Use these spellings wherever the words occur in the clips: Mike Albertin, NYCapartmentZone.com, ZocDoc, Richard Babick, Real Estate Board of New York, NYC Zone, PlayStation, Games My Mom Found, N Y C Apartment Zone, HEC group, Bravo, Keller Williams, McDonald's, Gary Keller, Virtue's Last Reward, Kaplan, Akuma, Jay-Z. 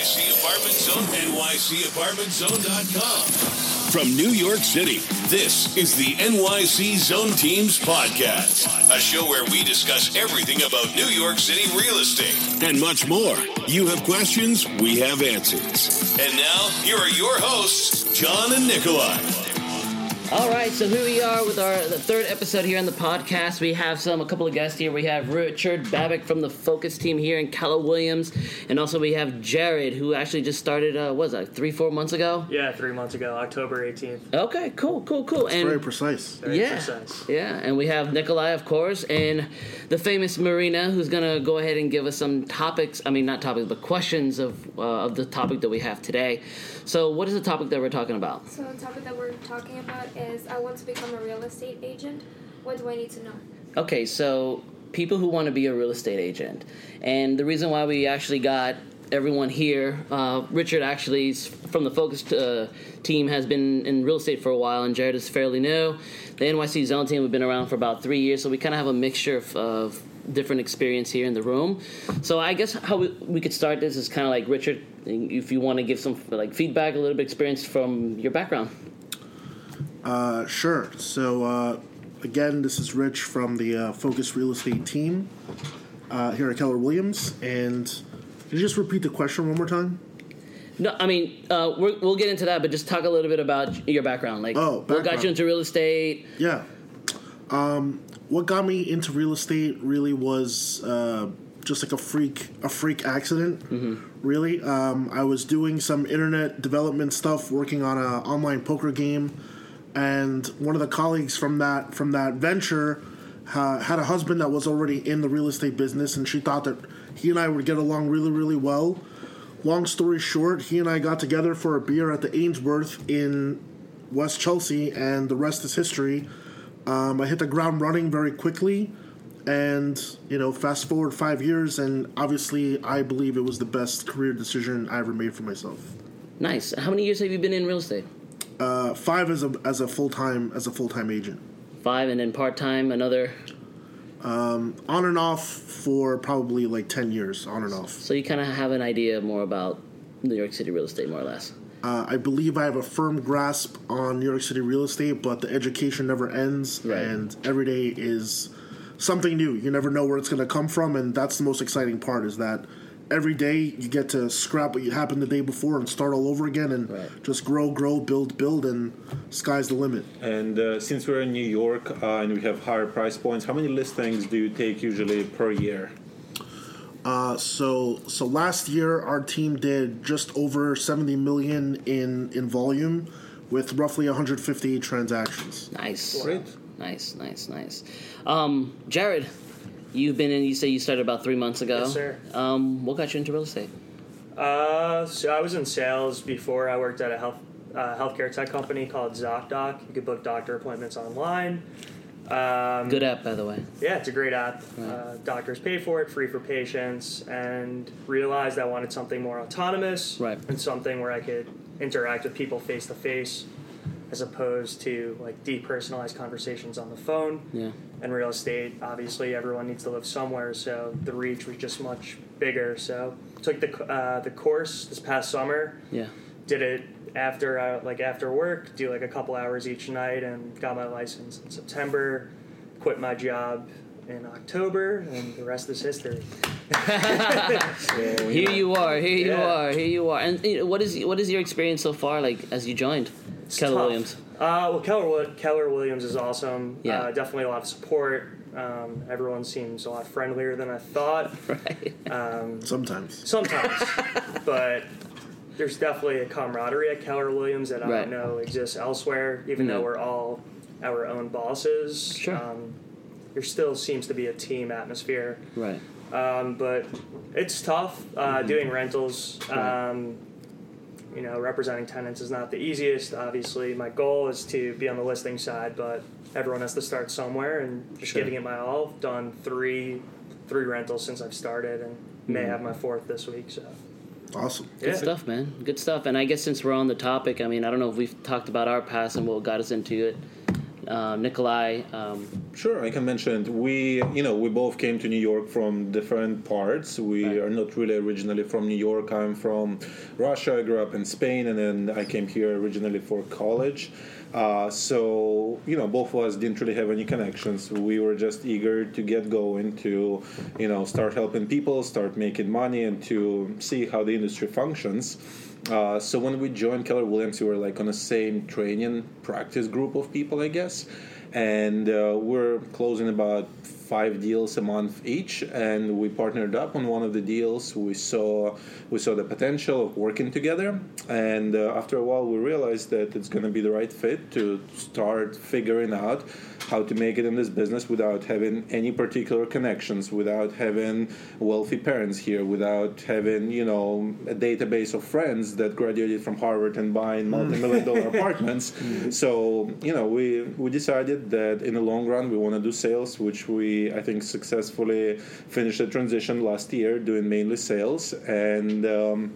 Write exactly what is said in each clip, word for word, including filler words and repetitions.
N Y C Apartment Zone, N Y C apartment zone dot com. From New York City, this is the N Y C Zone Teams Podcast, a show where we discuss everything about New York City real estate and much more. You have questions, we have answers. And now, here are your hosts, John and Nikolai. All right, so here we are with our the third episode here on the podcast. We have some a couple of guests here. We have Richard Babick from the Focus team here, and Keller Williams, and also we have Jared, who actually just started. Uh, what was that, three, four months ago? Yeah, three months ago, October eighteenth. Okay, cool, cool, cool. That's and very precise. Very yeah, precise. Yeah, and we have Nikolai, of course, and the famous Marina, who's gonna go ahead and give us some topics. I mean, not topics, but questions of uh, of the topic that we have today. So, what is the topic that we're talking about? So, the topic that we're talking about is is I want to become a real estate agent. What do I need to know? Okay, so people who want to be a real estate agent. And the reason why we actually got everyone here, uh, Richard actually from the Focus uh, team has been in real estate for a while, and Jared is fairly new. The N Y C Zone team, we've been around for about three years, so we kind of have a mixture of, of different experience here in the room. So I guess how we, we could start this is kind of like, Richard, if you want to give some like feedback, a little bit experience from your background. Uh, sure. So, uh, again, this is Rich from the uh, Focus Real Estate team uh, here at Keller Williams. And can you just repeat the question one more time? No, I mean, uh, we're, we'll get into that, but just talk a little bit about your background. Like, oh, background. What got you into real estate? Yeah. Um, what got me into real estate really was uh, just like a freak, a freak accident, mm-hmm. really. Um, I was doing some internet development stuff, working on an online poker game. And one of the colleagues from that from that venture uh, had a husband that was already in the real estate business, and she thought that he and I would get along really, really well. Long story short, he and I got together for a beer at the Ainsworth in West Chelsea, and the rest is history. Um, I hit the ground running very quickly, and you know, fast forward five years, and obviously, I believe it was the best career decision I ever made for myself. Nice. How many years have you been in real estate? Uh, five as a as a full time as a full time agent. Five, and then part time another. Um, on and off for probably like ten years, on and off. So you kind of have an idea more about New York City real estate, more or less. Uh, I believe I have a firm grasp on New York City real estate, but the education never ends, right. And every day is something new. You never know where it's going to come from, and that's the most exciting part. Is that. Every day you get to scrap what happened the day before and start all over again and right. just grow, grow, build, build, and sky's the limit. And uh, since we're in New York uh, and we have higher price points, how many listings do you take usually per year? Uh, so so last year our team did just over seventy million dollars in, in volume with roughly one hundred fifty transactions. Nice. Great. Nice, nice, nice. Um, Jared. You've been in, you say you started about three months ago. Yes, sir. Um, what got you into real estate? Uh, so I was in sales before. I worked at a health uh, healthcare tech company called ZocDoc. You could book doctor appointments online. Um, Good app, by the way. Yeah, it's a great app. Right. Uh, doctors pay for it, free for patients, and realized I wanted something more autonomous right. and something where I could interact with people face-to-face as opposed to like depersonalized conversations on the phone. Yeah. And real estate, obviously, everyone needs to live somewhere, so the reach was just much bigger. So took the uh, the course this past summer. Yeah, did it after uh, like after work, do like a couple hours each night, and got my license in September. Quit my job in October, and the rest is history. So, here yeah. you are, here yeah. you are, here you are. And you know, what is what is your experience so far? Like as you joined, it's Keller tough. Williams. Uh, well, Keller, Keller Williams is awesome. Yeah. Uh, definitely a lot of support. Um, everyone seems a lot friendlier than I thought. Right. Um, sometimes. Sometimes. But there's definitely a camaraderie at Keller Williams that I right. don't know exists elsewhere, even no. though we're all our own bosses. Sure. Um, there still seems to be a team atmosphere. Right. Um, but it's tough uh, mm-hmm. doing rentals. Right. Um You know, representing tenants is not the easiest. Obviously, my goal is to be on the listing side, but everyone has to start somewhere, and just sure. giving it my all. I've done three, three rentals since I've started, and mm-hmm. may have my fourth this week. So, awesome, yeah. Good stuff, man. Good stuff. And I guess since we're on the topic, I mean, I don't know if we've talked about our past and what got us into it. uh, Nikolai? Um, sure, I can mention we, you know, we both came to New York from different parts. We right. are not really originally from New York. I'm from Russia. I grew up in Spain, and then I came here originally for college. Uh, so, you know, both of us didn't really have any connections. We were just eager to get going, to, you know, start helping people, start making money, and to see how the industry functions. Uh, so when we joined Keller Williams, we were like on the same training practice group of people, I guess. And uh, we're closing about five deals a month each, and we partnered up on one of the deals. We saw we saw the potential of working together, and uh, after a while we realized that it's going to be the right fit to start figuring out how to make it in this business without having any particular connections, without having wealthy parents here, without having, you know, a database of friends that graduated from Harvard and buying multi-million dollar apartments. Mm-hmm. So, you know, we, we decided that in the long run we want to do sales, which we, I think, successfully finished the transition last year doing mainly sales. And um,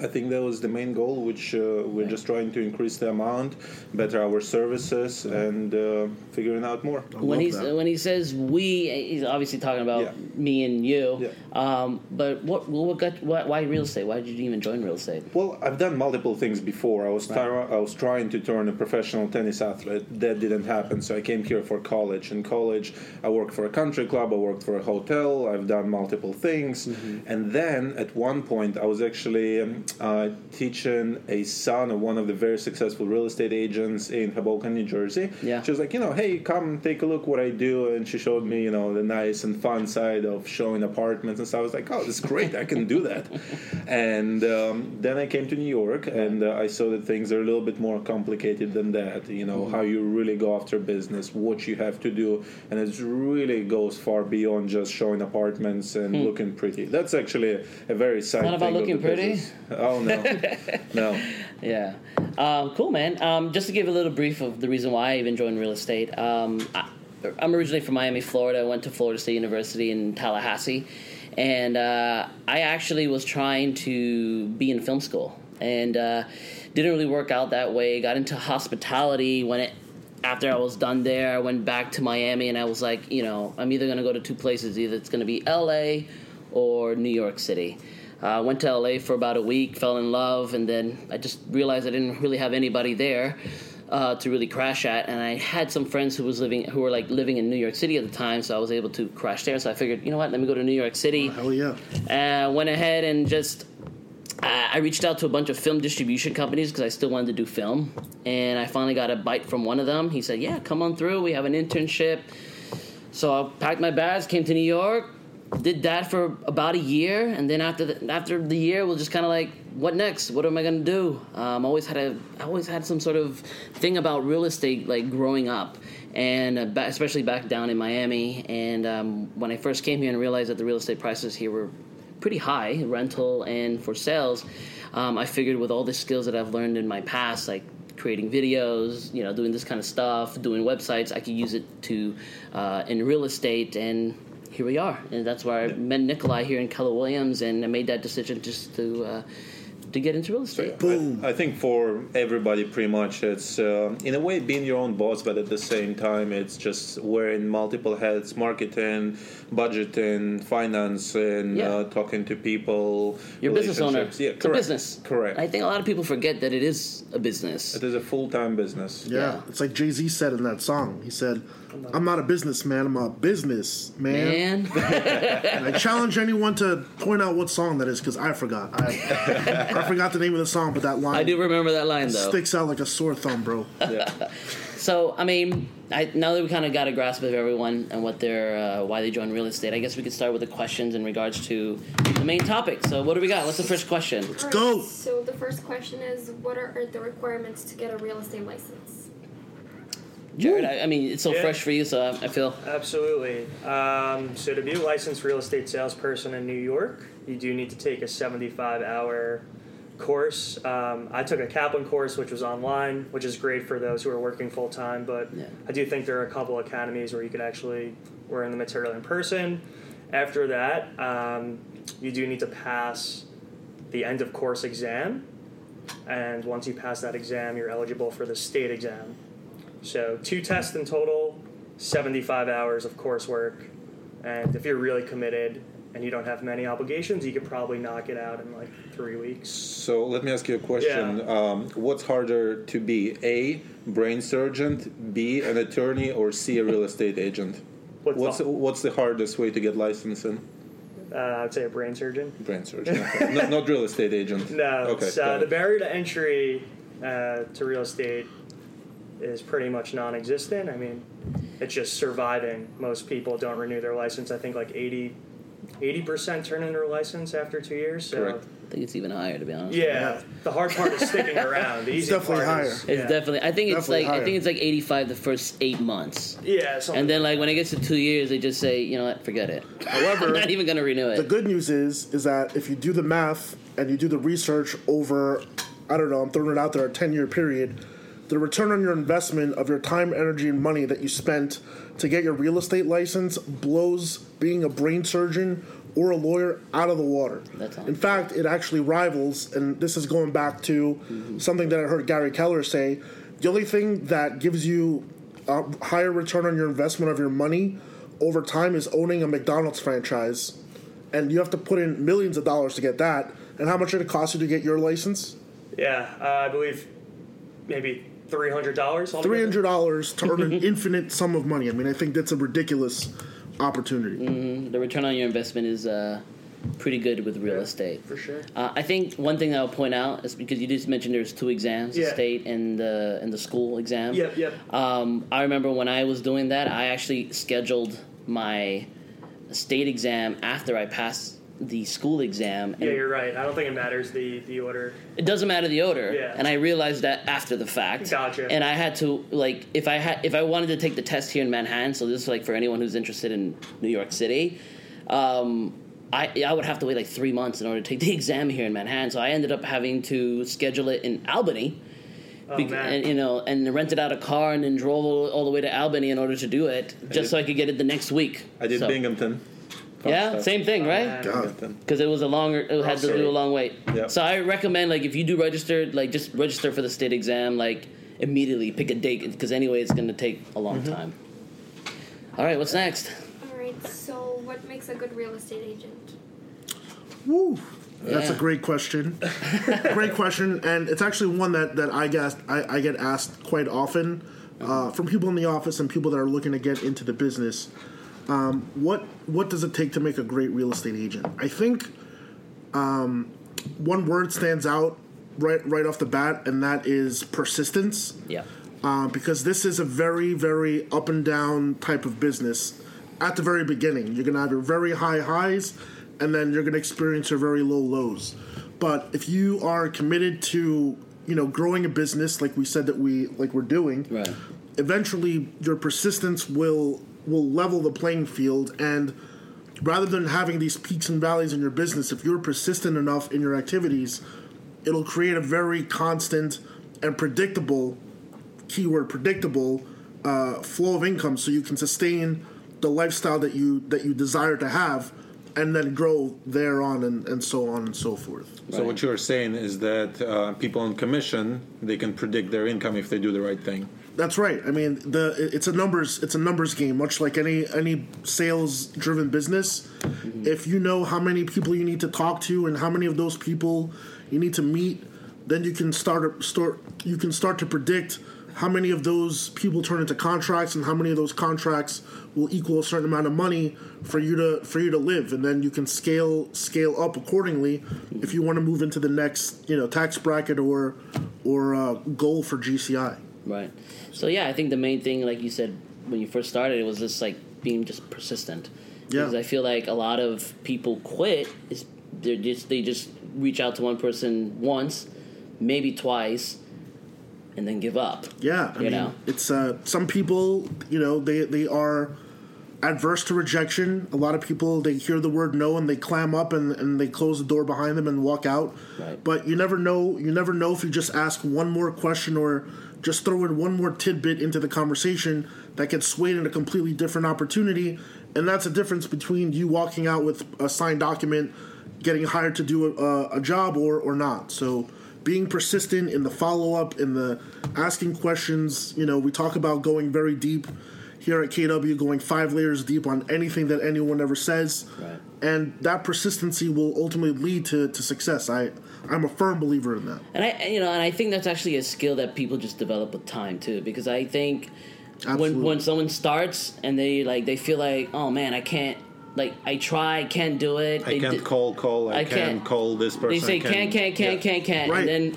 I think that was the main goal, which uh, we're just trying to increase the amount, better our services, and uh, figuring out more. When he's that. when he says we, he's obviously talking about yeah. me and you. Yeah. Um, but what what got what, why real estate? Why did you even join real estate? Well, I've done multiple things before. I was tar- I was trying to turn a professional tennis athlete. That didn't happen. So I came here for college. In college, I worked for a country club. I worked for a hotel. I've done multiple things, mm-hmm. and then at one point, I was actually. Um, Uh, teaching a son of one of the very successful real estate agents in Hoboken, New Jersey. Yeah. She was like, you know, hey, come take a look what I do. And she showed me, you know, the nice and fun side of showing apartments. And so I was like, oh, this is great. I can do that. And um, then I came to New York, and uh, I saw that things are a little bit more complicated than that. You know, mm-hmm. how you really go after business, what you have to do. And it really goes far beyond just showing apartments and mm. looking pretty. That's actually a very side thing. Not about looking pretty? Oh, no. No. Yeah. Um, cool, man. Um, just to give a little brief of the reason why I even joined real estate. Um, I, I'm originally from Miami, Florida. I went to Florida State University in Tallahassee. And uh, I actually was trying to be in film school. And uh, didn't really work out that way. Got into hospitality. When it, after I was done there, I went back to Miami. And I was like, you know, I'm either going to go to two places. Either it's going to be L A or New York City. I uh, went to L A for about a week, fell in love, and then I just realized I didn't really have anybody there uh, to really crash at. And I had some friends who was living, who were like living in New York City at the time, so I was able to crash there. So I figured, you know what, let me go to New York City. Oh, hell yeah! Uh, went ahead and just uh, I reached out to a bunch of film distribution companies because I still wanted to do film, and I finally got a bite from one of them. He said, "Yeah, come on through. We have an internship." So I packed my bags, came to New York. Did that for about a year, and then after the, after the year, we'll just kind of like, what next? What am I gonna do? Um, always had a, I always had some sort of thing about real estate, like growing up, and uh, ba- especially back down in Miami. And um, when I first came here and realized that the real estate prices here were pretty high, rental and for sales, um, I figured with all the skills that I've learned in my past, like creating videos, you know, doing this kind of stuff, doing websites, I could use it to uh, in real estate and. Here we are, and that's where I yeah. met Nikolai here in Keller Williams, and I made that decision just to uh, to get into real estate. So, yeah. Boom! I, I think for everybody, pretty much, it's uh, in a way being your own boss, but at the same time, it's just wearing multiple hats: marketing, budgeting, finance, and yeah. uh, talking to people. You're a business owner. Yeah, correct. It's a business. Correct. I think a lot of people forget that it is a business. It is a full-time business. Yeah, yeah. It's like Jay-Z said in that song. He said, I'm not a businessman, I'm a business man. man. And I challenge anyone to point out what song that is, because I forgot. I, I forgot the name of the song, but that line. I do remember that line, though. Sticks out like a sore thumb, bro. Yeah. So, I mean, I, now that we kind of got a grasp of everyone and what they're, uh, why they joined real estate, I guess we could start with the questions in regards to the main topic. So what do we got? What's the first question? Let's right, go. So the first question is, what are the requirements to get a real estate license? Jared, I, I mean, it's so yeah. fresh for you, so I, I feel. Absolutely. Um, so to be a licensed real estate salesperson in New York, you do need to take a seventy-five hour course. Um, I took a Kaplan course, which was online, which is great for those who are working full-time, but yeah. I do think there are a couple academies where you could actually learn the material in person. After that, um, you do need to pass the end-of-course exam, and once you pass that exam, you're eligible for the state exam. So two tests in total, seventy-five hours of coursework. And if you're really committed and you don't have many obligations, you could probably knock it out in like three weeks. So let me ask you a question. Yeah. Um, what's harder to be? A, brain surgeon, B, an attorney, or C, a real estate agent? What's, what's, the, what's the hardest way to get licensed in? Uh, I would say a brain surgeon. Brain surgeon. Okay. no, not real estate agent. No. Okay, so uh, the barrier to entry uh, to real estate is pretty much non-existent. I mean, it's just surviving. Most people don't renew their license. I think like eighty percent turn in their license after two years. So. Correct. I think it's even higher, to be honest. Yeah, yeah. The hard part is sticking around. The easy it's definitely part higher. Is, yeah. It's definitely. I think it's definitely like higher. I think it's like eighty-five the first eight months. Yeah. And then like when it gets to two years, they just say, you know what, forget it. However, I'm not even going to renew it. The good news is, is that if you do the math and you do the research over, I don't know, I'm throwing it out there, a ten-year period. The return on your investment of your time, energy, and money that you spent to get your real estate license blows being a brain surgeon or a lawyer out of the water. That's awesome. In fact, it actually rivals, and this is going back to mm-hmm. something that I heard Gary Keller say, the only thing that gives you a higher return on your investment of your money over time is owning a McDonald's franchise. And you have to put in millions of dollars to get that. And how much did it cost you to get your license? Yeah, uh, I believe maybe three hundred dollars all three hundred dollars to earn an infinite sum of money. I mean, I think that's a ridiculous opportunity. Mm-hmm. The return on your investment is uh, pretty good with real yeah, estate. For sure. Uh, I think one thing that I'll point out is because you just mentioned there's two exams, yeah. the state and the, and the school exam. Yep, yep. Um, I remember when I was doing that, I actually scheduled my state exam after I passed the school exam. Yeah, you're right. I don't think it matters the, the order. It doesn't matter the order. Yeah. And I realized that after the fact. Gotcha. And I had to, like, if I had, if I wanted to take the test here in Manhattan, so this is, like, for anyone who's interested in New York City, um, I I would have to wait, like, three months in order to take the exam here in Manhattan. So I ended up having to schedule it in Albany. Oh, Be- man. And, you know, and rented out a car and then drove all, all the way to Albany in order to do it, I just did, so I could get it the next week. I did so. Binghamton. Yeah, stuff. Same thing, right? Because it was a longer, it had to do a long wait. Yep. So I recommend, like, if you do register, like, just register for the state exam, like, immediately pick a date, because anyway, it's going to take a long mm-hmm. time. All right, what's next? All right, so what makes a good real estate agent? Woo, that's yeah. a great question. Great question, and it's actually one that, that I, guess, I, I get asked quite often uh, from people in the office and people that are looking to get into the business. Um, what what does it take to make a great real estate agent? I think um, one word stands out right right off the bat, and that is persistence. Yeah. Uh, because this is a very, very up and down type of business. At the very beginning, you're going to have your very high highs, and then you're going to experience your very low lows. But if you are committed to, you know, growing a business like we said that we like we're doing, right. Eventually your persistence will. will level the playing field, and rather than having these peaks and valleys in your business, if you're persistent enough in your activities, it'll create a very constant and predictable, keyword predictable, uh, flow of income, so you can sustain the lifestyle that you that you desire to have and then grow thereon and, and so on and so forth. Right. So what you're saying is that uh, people on commission, they can predict their income if they do the right thing. That's right. I mean, the it's a numbers it's a numbers game, much like any any sales-driven business. Mm-hmm. If you know how many people you need to talk to and how many of those people you need to meet, then you can start start you can start to predict how many of those people turn into contracts and how many of those contracts will equal a certain amount of money for you to for you to live, and then you can scale scale up accordingly if you want to move into the next, you know, tax bracket or or uh, goal for G C I. Right. So, yeah, I think the main thing, like you said, when you first started, it was just, like, being just persistent. Yeah. Because I feel like a lot of people quit. Is they just they just reach out to one person once, maybe twice, and then give up. Yeah. I you mean, know? It's, uh, some people, you know, they, they are adverse to rejection. A lot of people, they hear the word no, and they clam up, and, and they close the door behind them and walk out. Right. But you never know. You never know if you just ask one more question or just throw in one more tidbit into the conversation that gets swayed in a completely different opportunity, and that's the difference between you walking out with a signed document, getting hired to do a, a job or, or not. So being persistent in the follow-up, in the asking questions. You know, we talk about going very deep here at K W, going five layers deep on anything that anyone ever says. Right. And that persistency will ultimately lead to, to success. I, I'm a firm believer in that. And I, you know, and I think that's actually a skill that people just develop with time, too, because I think when, when someone starts and they like they feel like, oh, man, I can't. Like, I try, can't do it. I can't call, call, I can't call this person. They say can't, can't, can't, can't, can't. And then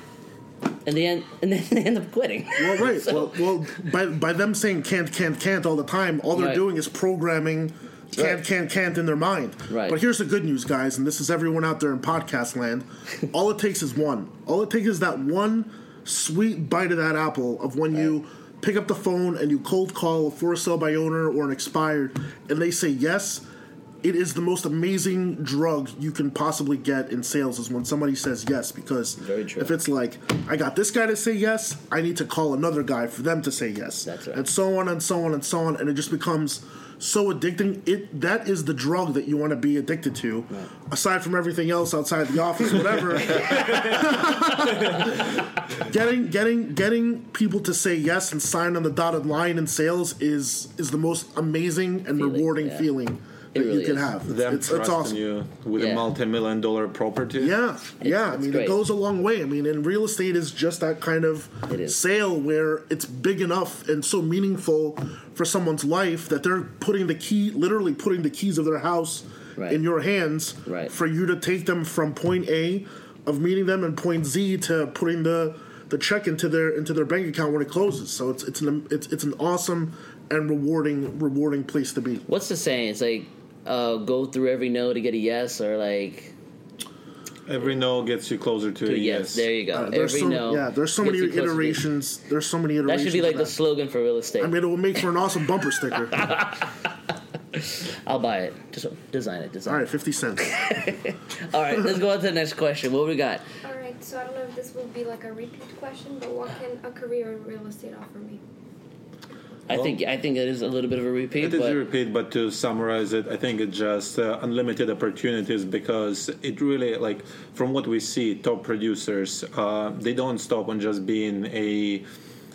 and then and then they end up quitting. Well, right. Well, well, by by them saying can't, can't, can't all the time, all they're doing is programming can't, can't, can't in their mind. Right. But here's the good news, guys, and this is everyone out there in podcast land. All it takes is one. All it takes is that one sweet bite of that apple of when you pick up the phone and you cold call a for sale by owner or an expired, and they say yes. It is the most amazing drug you can possibly get in sales is when somebody says yes, because if it's like, I got this guy to say yes, I need to call another guy for them to say yes. That's right. And so on and so on and so on, and it just becomes so addicting. It that is the drug that you want to be addicted to, right. Aside from everything else outside the office, whatever. getting getting getting people to say yes and sign on the dotted line in sales is is the most amazing and feeling, rewarding yeah. feeling. It that really you can is. Have. Them it's, it's awesome. You with yeah. a multi-million dollar property. Yeah, it's, yeah. I mean, it goes a long way. I mean, and real estate is just that kind of sale where it's big enough and so meaningful for someone's life that they're putting the key, literally putting the keys of their house right. in your hands right. for you to take them from point A of meeting them and point Z to putting the, the check into their into their bank account when it closes. So it's it's an it's it's an awesome and rewarding rewarding place to be. What's the saying? It's like. Uh, go through every no to get a yes, or like every no gets you closer to, to a yes. yes. There you go. Uh, every so, no, yeah. There's so many iterations. There's so many iterations. That should be like the slogan for real estate. I mean, it will make for an awesome bumper sticker. I'll buy it. Just design it. Design. All right, fifty cents. All right, let's go on to the next question. What do we got? All right, so I don't know if this will be like a repeat question, but what can a career in real estate offer me? I well, think I think it is a little bit of a repeat. It is but a repeat, but to summarize it, I think it's just uh, unlimited opportunities, because it really, like, from what we see, top producers, uh, they don't stop on just being a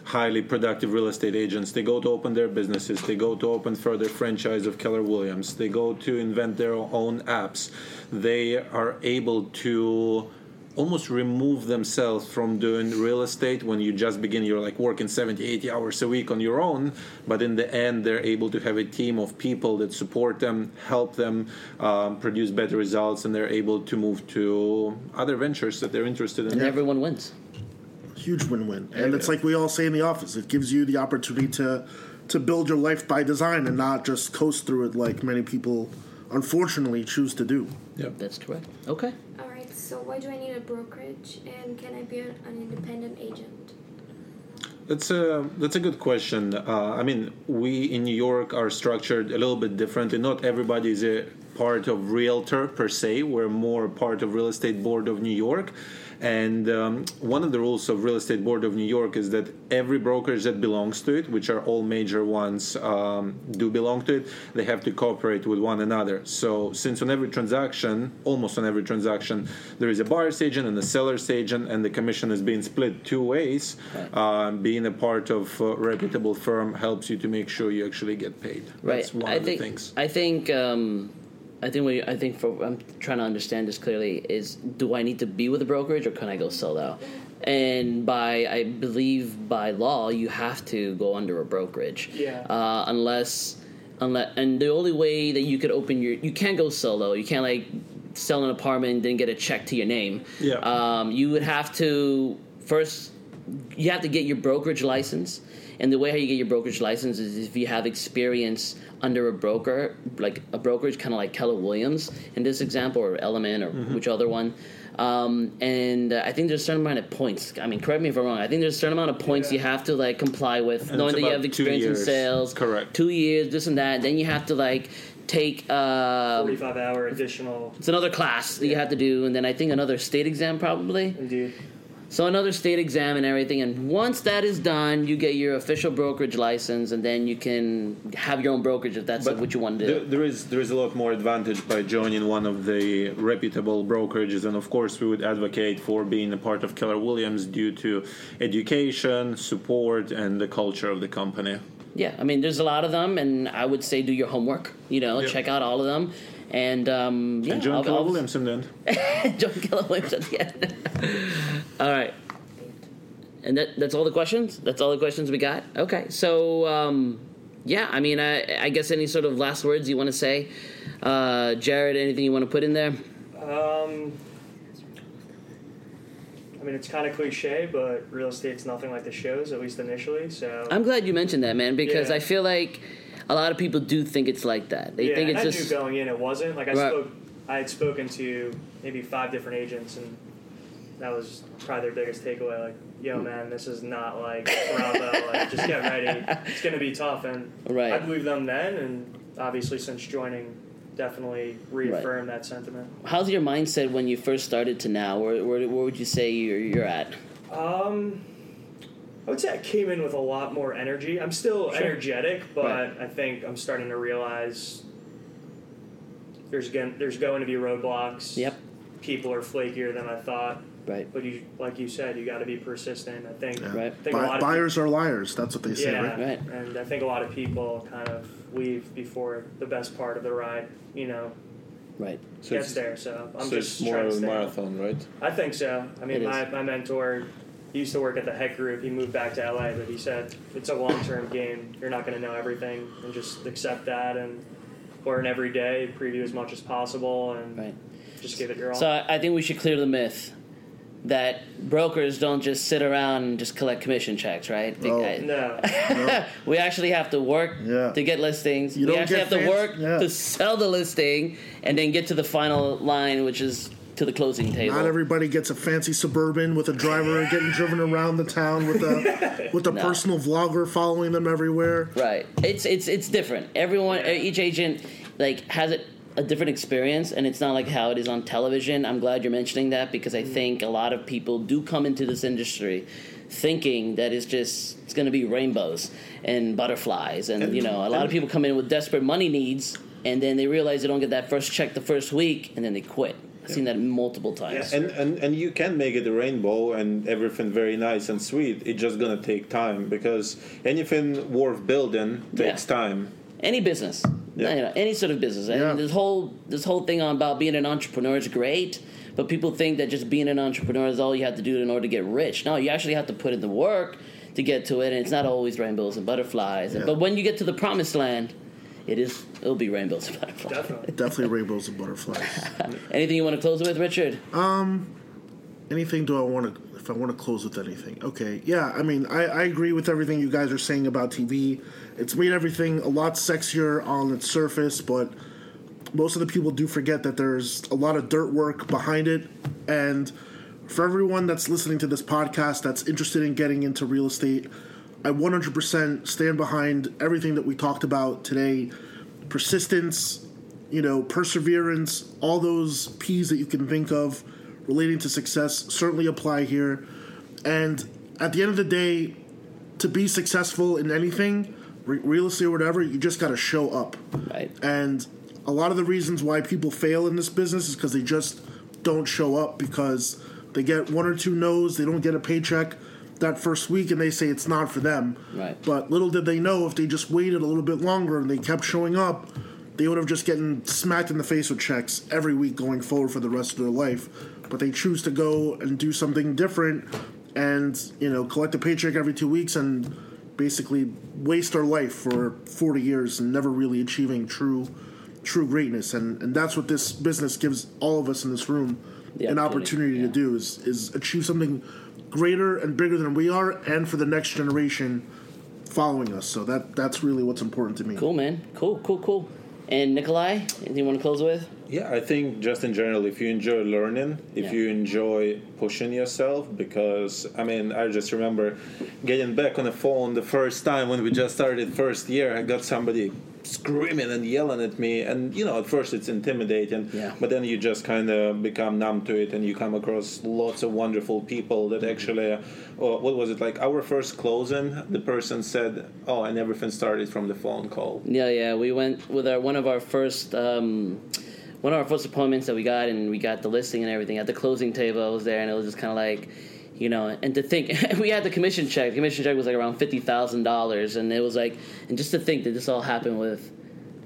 highly productive real estate agents. They go to open their businesses. They go to open further franchise of Keller Williams. They go to invent their own apps. They are able to almost remove themselves from doing real estate. When you just begin, you're like working seventy, eighty hours a week on your own, but in the end, they're able to have a team of people that support them, help them um, produce better results, and they're able to move to other ventures that they're interested in. And everyone wins. Huge win-win. And it's like we all say in the office, it gives you the opportunity to, to build your life by design and not just coast through it like many people, unfortunately, choose to do. Yeah, that's correct. Okay. All right. So why do I need a brokerage, and can I be an independent agent? That's a, that's a good question. Uh, I mean, we in New York are structured a little bit differently. Not everybody is a part of realtor per se. We're more part of Real Estate Board of New York. And um, one of the rules of Real Estate Board of New York is that every brokerage that belongs to it, which are all major ones, um, do belong to it, they have to cooperate with one another. So since on every transaction, almost on every transaction, there is a buyer's agent and a seller's agent, and the commission is being split two ways, uh, being a part of a reputable firm helps you to make sure you actually get paid. Right. That's one I of think, the things. I think... Um I think we, I think for, I'm trying to understand this clearly is, do I need to be with a brokerage, or can I go sell out? And by, I believe by law, you have to go under a brokerage. Yeah. Uh, unless, unless, and the only way that you could open your, you can't go solo. You can't like sell an apartment and then get a check to your name. Yeah. Um, you would have to first, you have to get your brokerage license. And the way how you get your brokerage license is if you have experience under a broker, like a brokerage kind of like Keller Williams in this example, or Element, or mm-hmm. which other one. Um, and uh, I think there's a certain amount of points. I mean, correct me if I'm wrong. I think there's a certain amount of points yeah. you have to like comply with, and knowing that you have experience in sales. Correct. Two years, this and that. Then you have to like take uh, forty-five hour additional. It's another class that yeah. you have to do, and then I think another state exam probably. Indeed. So another state exam and everything, and once that is done, you get your official brokerage license, and then you can have your own brokerage if that's but what you want to do. There is there is a lot more advantage by joining one of the reputable brokerages, and of course we would advocate for being a part of Keller Williams due to education, support, and the culture of the company. Yeah, I mean, there's a lot of them, and I would say do your homework. You know, yep. Check out all of them. And, um, yeah, and John Keller Williamson then. John Keller Williamson, yeah. All right. And that, that's all the questions? That's all the questions we got? Okay. So, um, yeah, I mean, I, I guess any sort of last words you want to say? Uh, Jared, anything you want to put in there? Um, I mean, it's kind of cliche, but real estate's nothing like the shows, at least initially. So I'm glad you mentioned that, man, because yeah. I feel like a lot of people do think it's like that. They yeah, think it's and I just knew going in it wasn't. Like I right. spoke, I had spoken to maybe five different agents, and that was probably their biggest takeaway. Like, yo, man, this is not like Bravo. Like, just get ready. It's gonna be tough. And right. I believed them then, and obviously since joining, definitely reaffirmed right. that sentiment. How's your mindset when you first started to now? Where where, where would you say you're you're at? Um. I would say I came in with a lot more energy. I'm still sure. energetic, but right. I think I'm starting to realize there's going, there's going to be roadblocks. Yep. People are flakier than I thought. Right. But you, like you said, you got to be persistent. I think. Yeah. Right. I think Buy, a lot of buyers people, are liars. That's what they say. Yeah. Right? Right. And I think a lot of people kind of leave before the best part of the ride, you know, right. So gets there. So I'm so just it's more of a marathon, right? I think so. I mean, my, my mentor. He used to work at the H E C group. He moved back to L A, but he said it's a long-term game. You're not going to know everything, and just accept that and learn every day, preview as much as possible, and right. just give it your all. So I think we should clear the myth that brokers don't just sit around and just collect commission checks, right? Oh. I, no. no. We actually have to work yeah. to get listings. You we actually have fans? to work yeah. to sell the listing and then get to the final line, which is to the closing table. Not everybody gets a fancy Suburban with a driver getting driven around the town with a with a no. personal vlogger following them everywhere. Right. It's it's it's different. Everyone, yeah. each agent, like has it a different experience, and it's not like how it is on television. I'm glad you're mentioning that because I mm. think a lot of people do come into this industry thinking that it's just it's going to be rainbows and butterflies, and, and you know a lot of people come in with desperate money needs, and then they realize they don't get that first check the first week, and then they quit. I've seen that multiple times. Yeah, and, and, and you can make it a rainbow and everything very nice and sweet. It's just going to take time because anything worth building takes yeah. time. Any business. Yeah. You know, any sort of business. Yeah. And this whole this whole thing on about being an entrepreneur is great, but people think that just being an entrepreneur is all you have to do in order to get rich. No, you actually have to put in the work to get to it, and it's not always rainbows and butterflies. Yeah. But when you get to the promised land, It is. It'll be rainbows and butterflies. Definitely, Definitely rainbows and butterflies. Anything you want to close with, Richard? Um, anything do I want to? If I want to close with anything, okay. Yeah, I mean, I, I agree with everything you guys are saying about T V. It's made everything a lot sexier on its surface, but most of the people do forget that there's a lot of dirt work behind it. And for everyone that's listening to this podcast that's interested in getting into real estate, I one hundred percent stand behind everything that we talked about today. Persistence, you know, perseverance, all those P's that you can think of relating to success certainly apply here. And at the end of the day, to be successful in anything, re- real estate or whatever, you just got to show up. Right. And a lot of the reasons why people fail in this business is because they just don't show up because they get one or two no's, they don't get a paycheck that first week, and they say it's not for them. Right. But little did they know, if they just waited a little bit longer and they kept showing up, they would have just gotten smacked in the face with checks every week going forward for the rest of their life. But they choose to go and do something different and, you know, collect a paycheck every two weeks and basically waste their life for forty years and never really achieving true true greatness. And, and that's what this business gives all of us in this room the an opportunity, opportunity yeah. to do is is achieve something greater and bigger than we are, and for the next generation following us. So that that's really what's important to me. Cool, man. Cool, cool, cool. And Nikolai, anything you want to close with? Yeah, I think just in general, if you enjoy learning, if yeah. you enjoy pushing yourself, because, I mean, I just remember getting back on the phone the first time when we just started first year, I got somebody screaming and yelling at me, and you know, at first it's intimidating, yeah. but then you just kind of become numb to it, and you come across lots of wonderful people that actually uh, what was it, like our first closing, the person said, oh, and everything started from the phone call. Yeah, yeah, we went with our one of our first um one of our first appointments that we got, and we got the listing and everything. At the closing table, I was there, and it was just kind of like, you know, and to think, we had the commission check. The commission check was like around fifty thousand dollars, and it was like, and just to think that this all happened with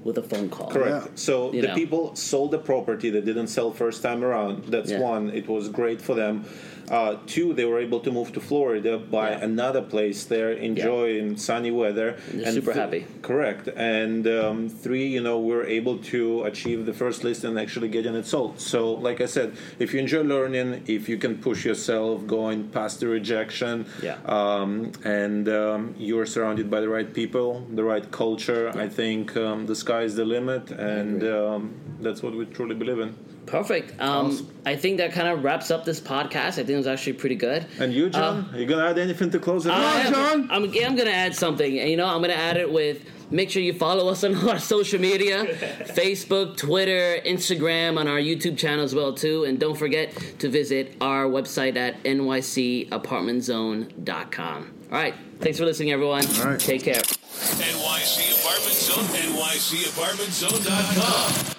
with a phone call. Correct. Yeah. So you the know. people sold the property that didn't sell first time around. That's yeah. one. It was great for them. Uh, two, they were able to move to Florida, buy yeah. another place there, enjoy yeah. sunny weather. They're and super th- happy. Correct. And um, three, you know, we're able to achieve the first list and actually getting it sold. So, like I said, if you enjoy learning, if you can push yourself, going past the rejection, yeah. um, and um, you're surrounded by the right people, the right culture, yeah. I think um, the sky is the limit, and um, that's what we truly believe in. Perfect. Um, awesome. I think that kind of wraps up this podcast. I think it was actually pretty good. And you, John? Uh, Are you going to add anything to close it? Uh, no, John? I'm, I'm going to add something. And, you know, I'm going to add it with, make sure you follow us on our social media, Facebook, Twitter, Instagram, on our YouTube channel as well, too. And don't forget to visit our website at N Y C apartment zone dot com. All right. Thanks for listening, everyone. All right. Take care. N Y C Apartment Zone, N Y C apartment zone dot com.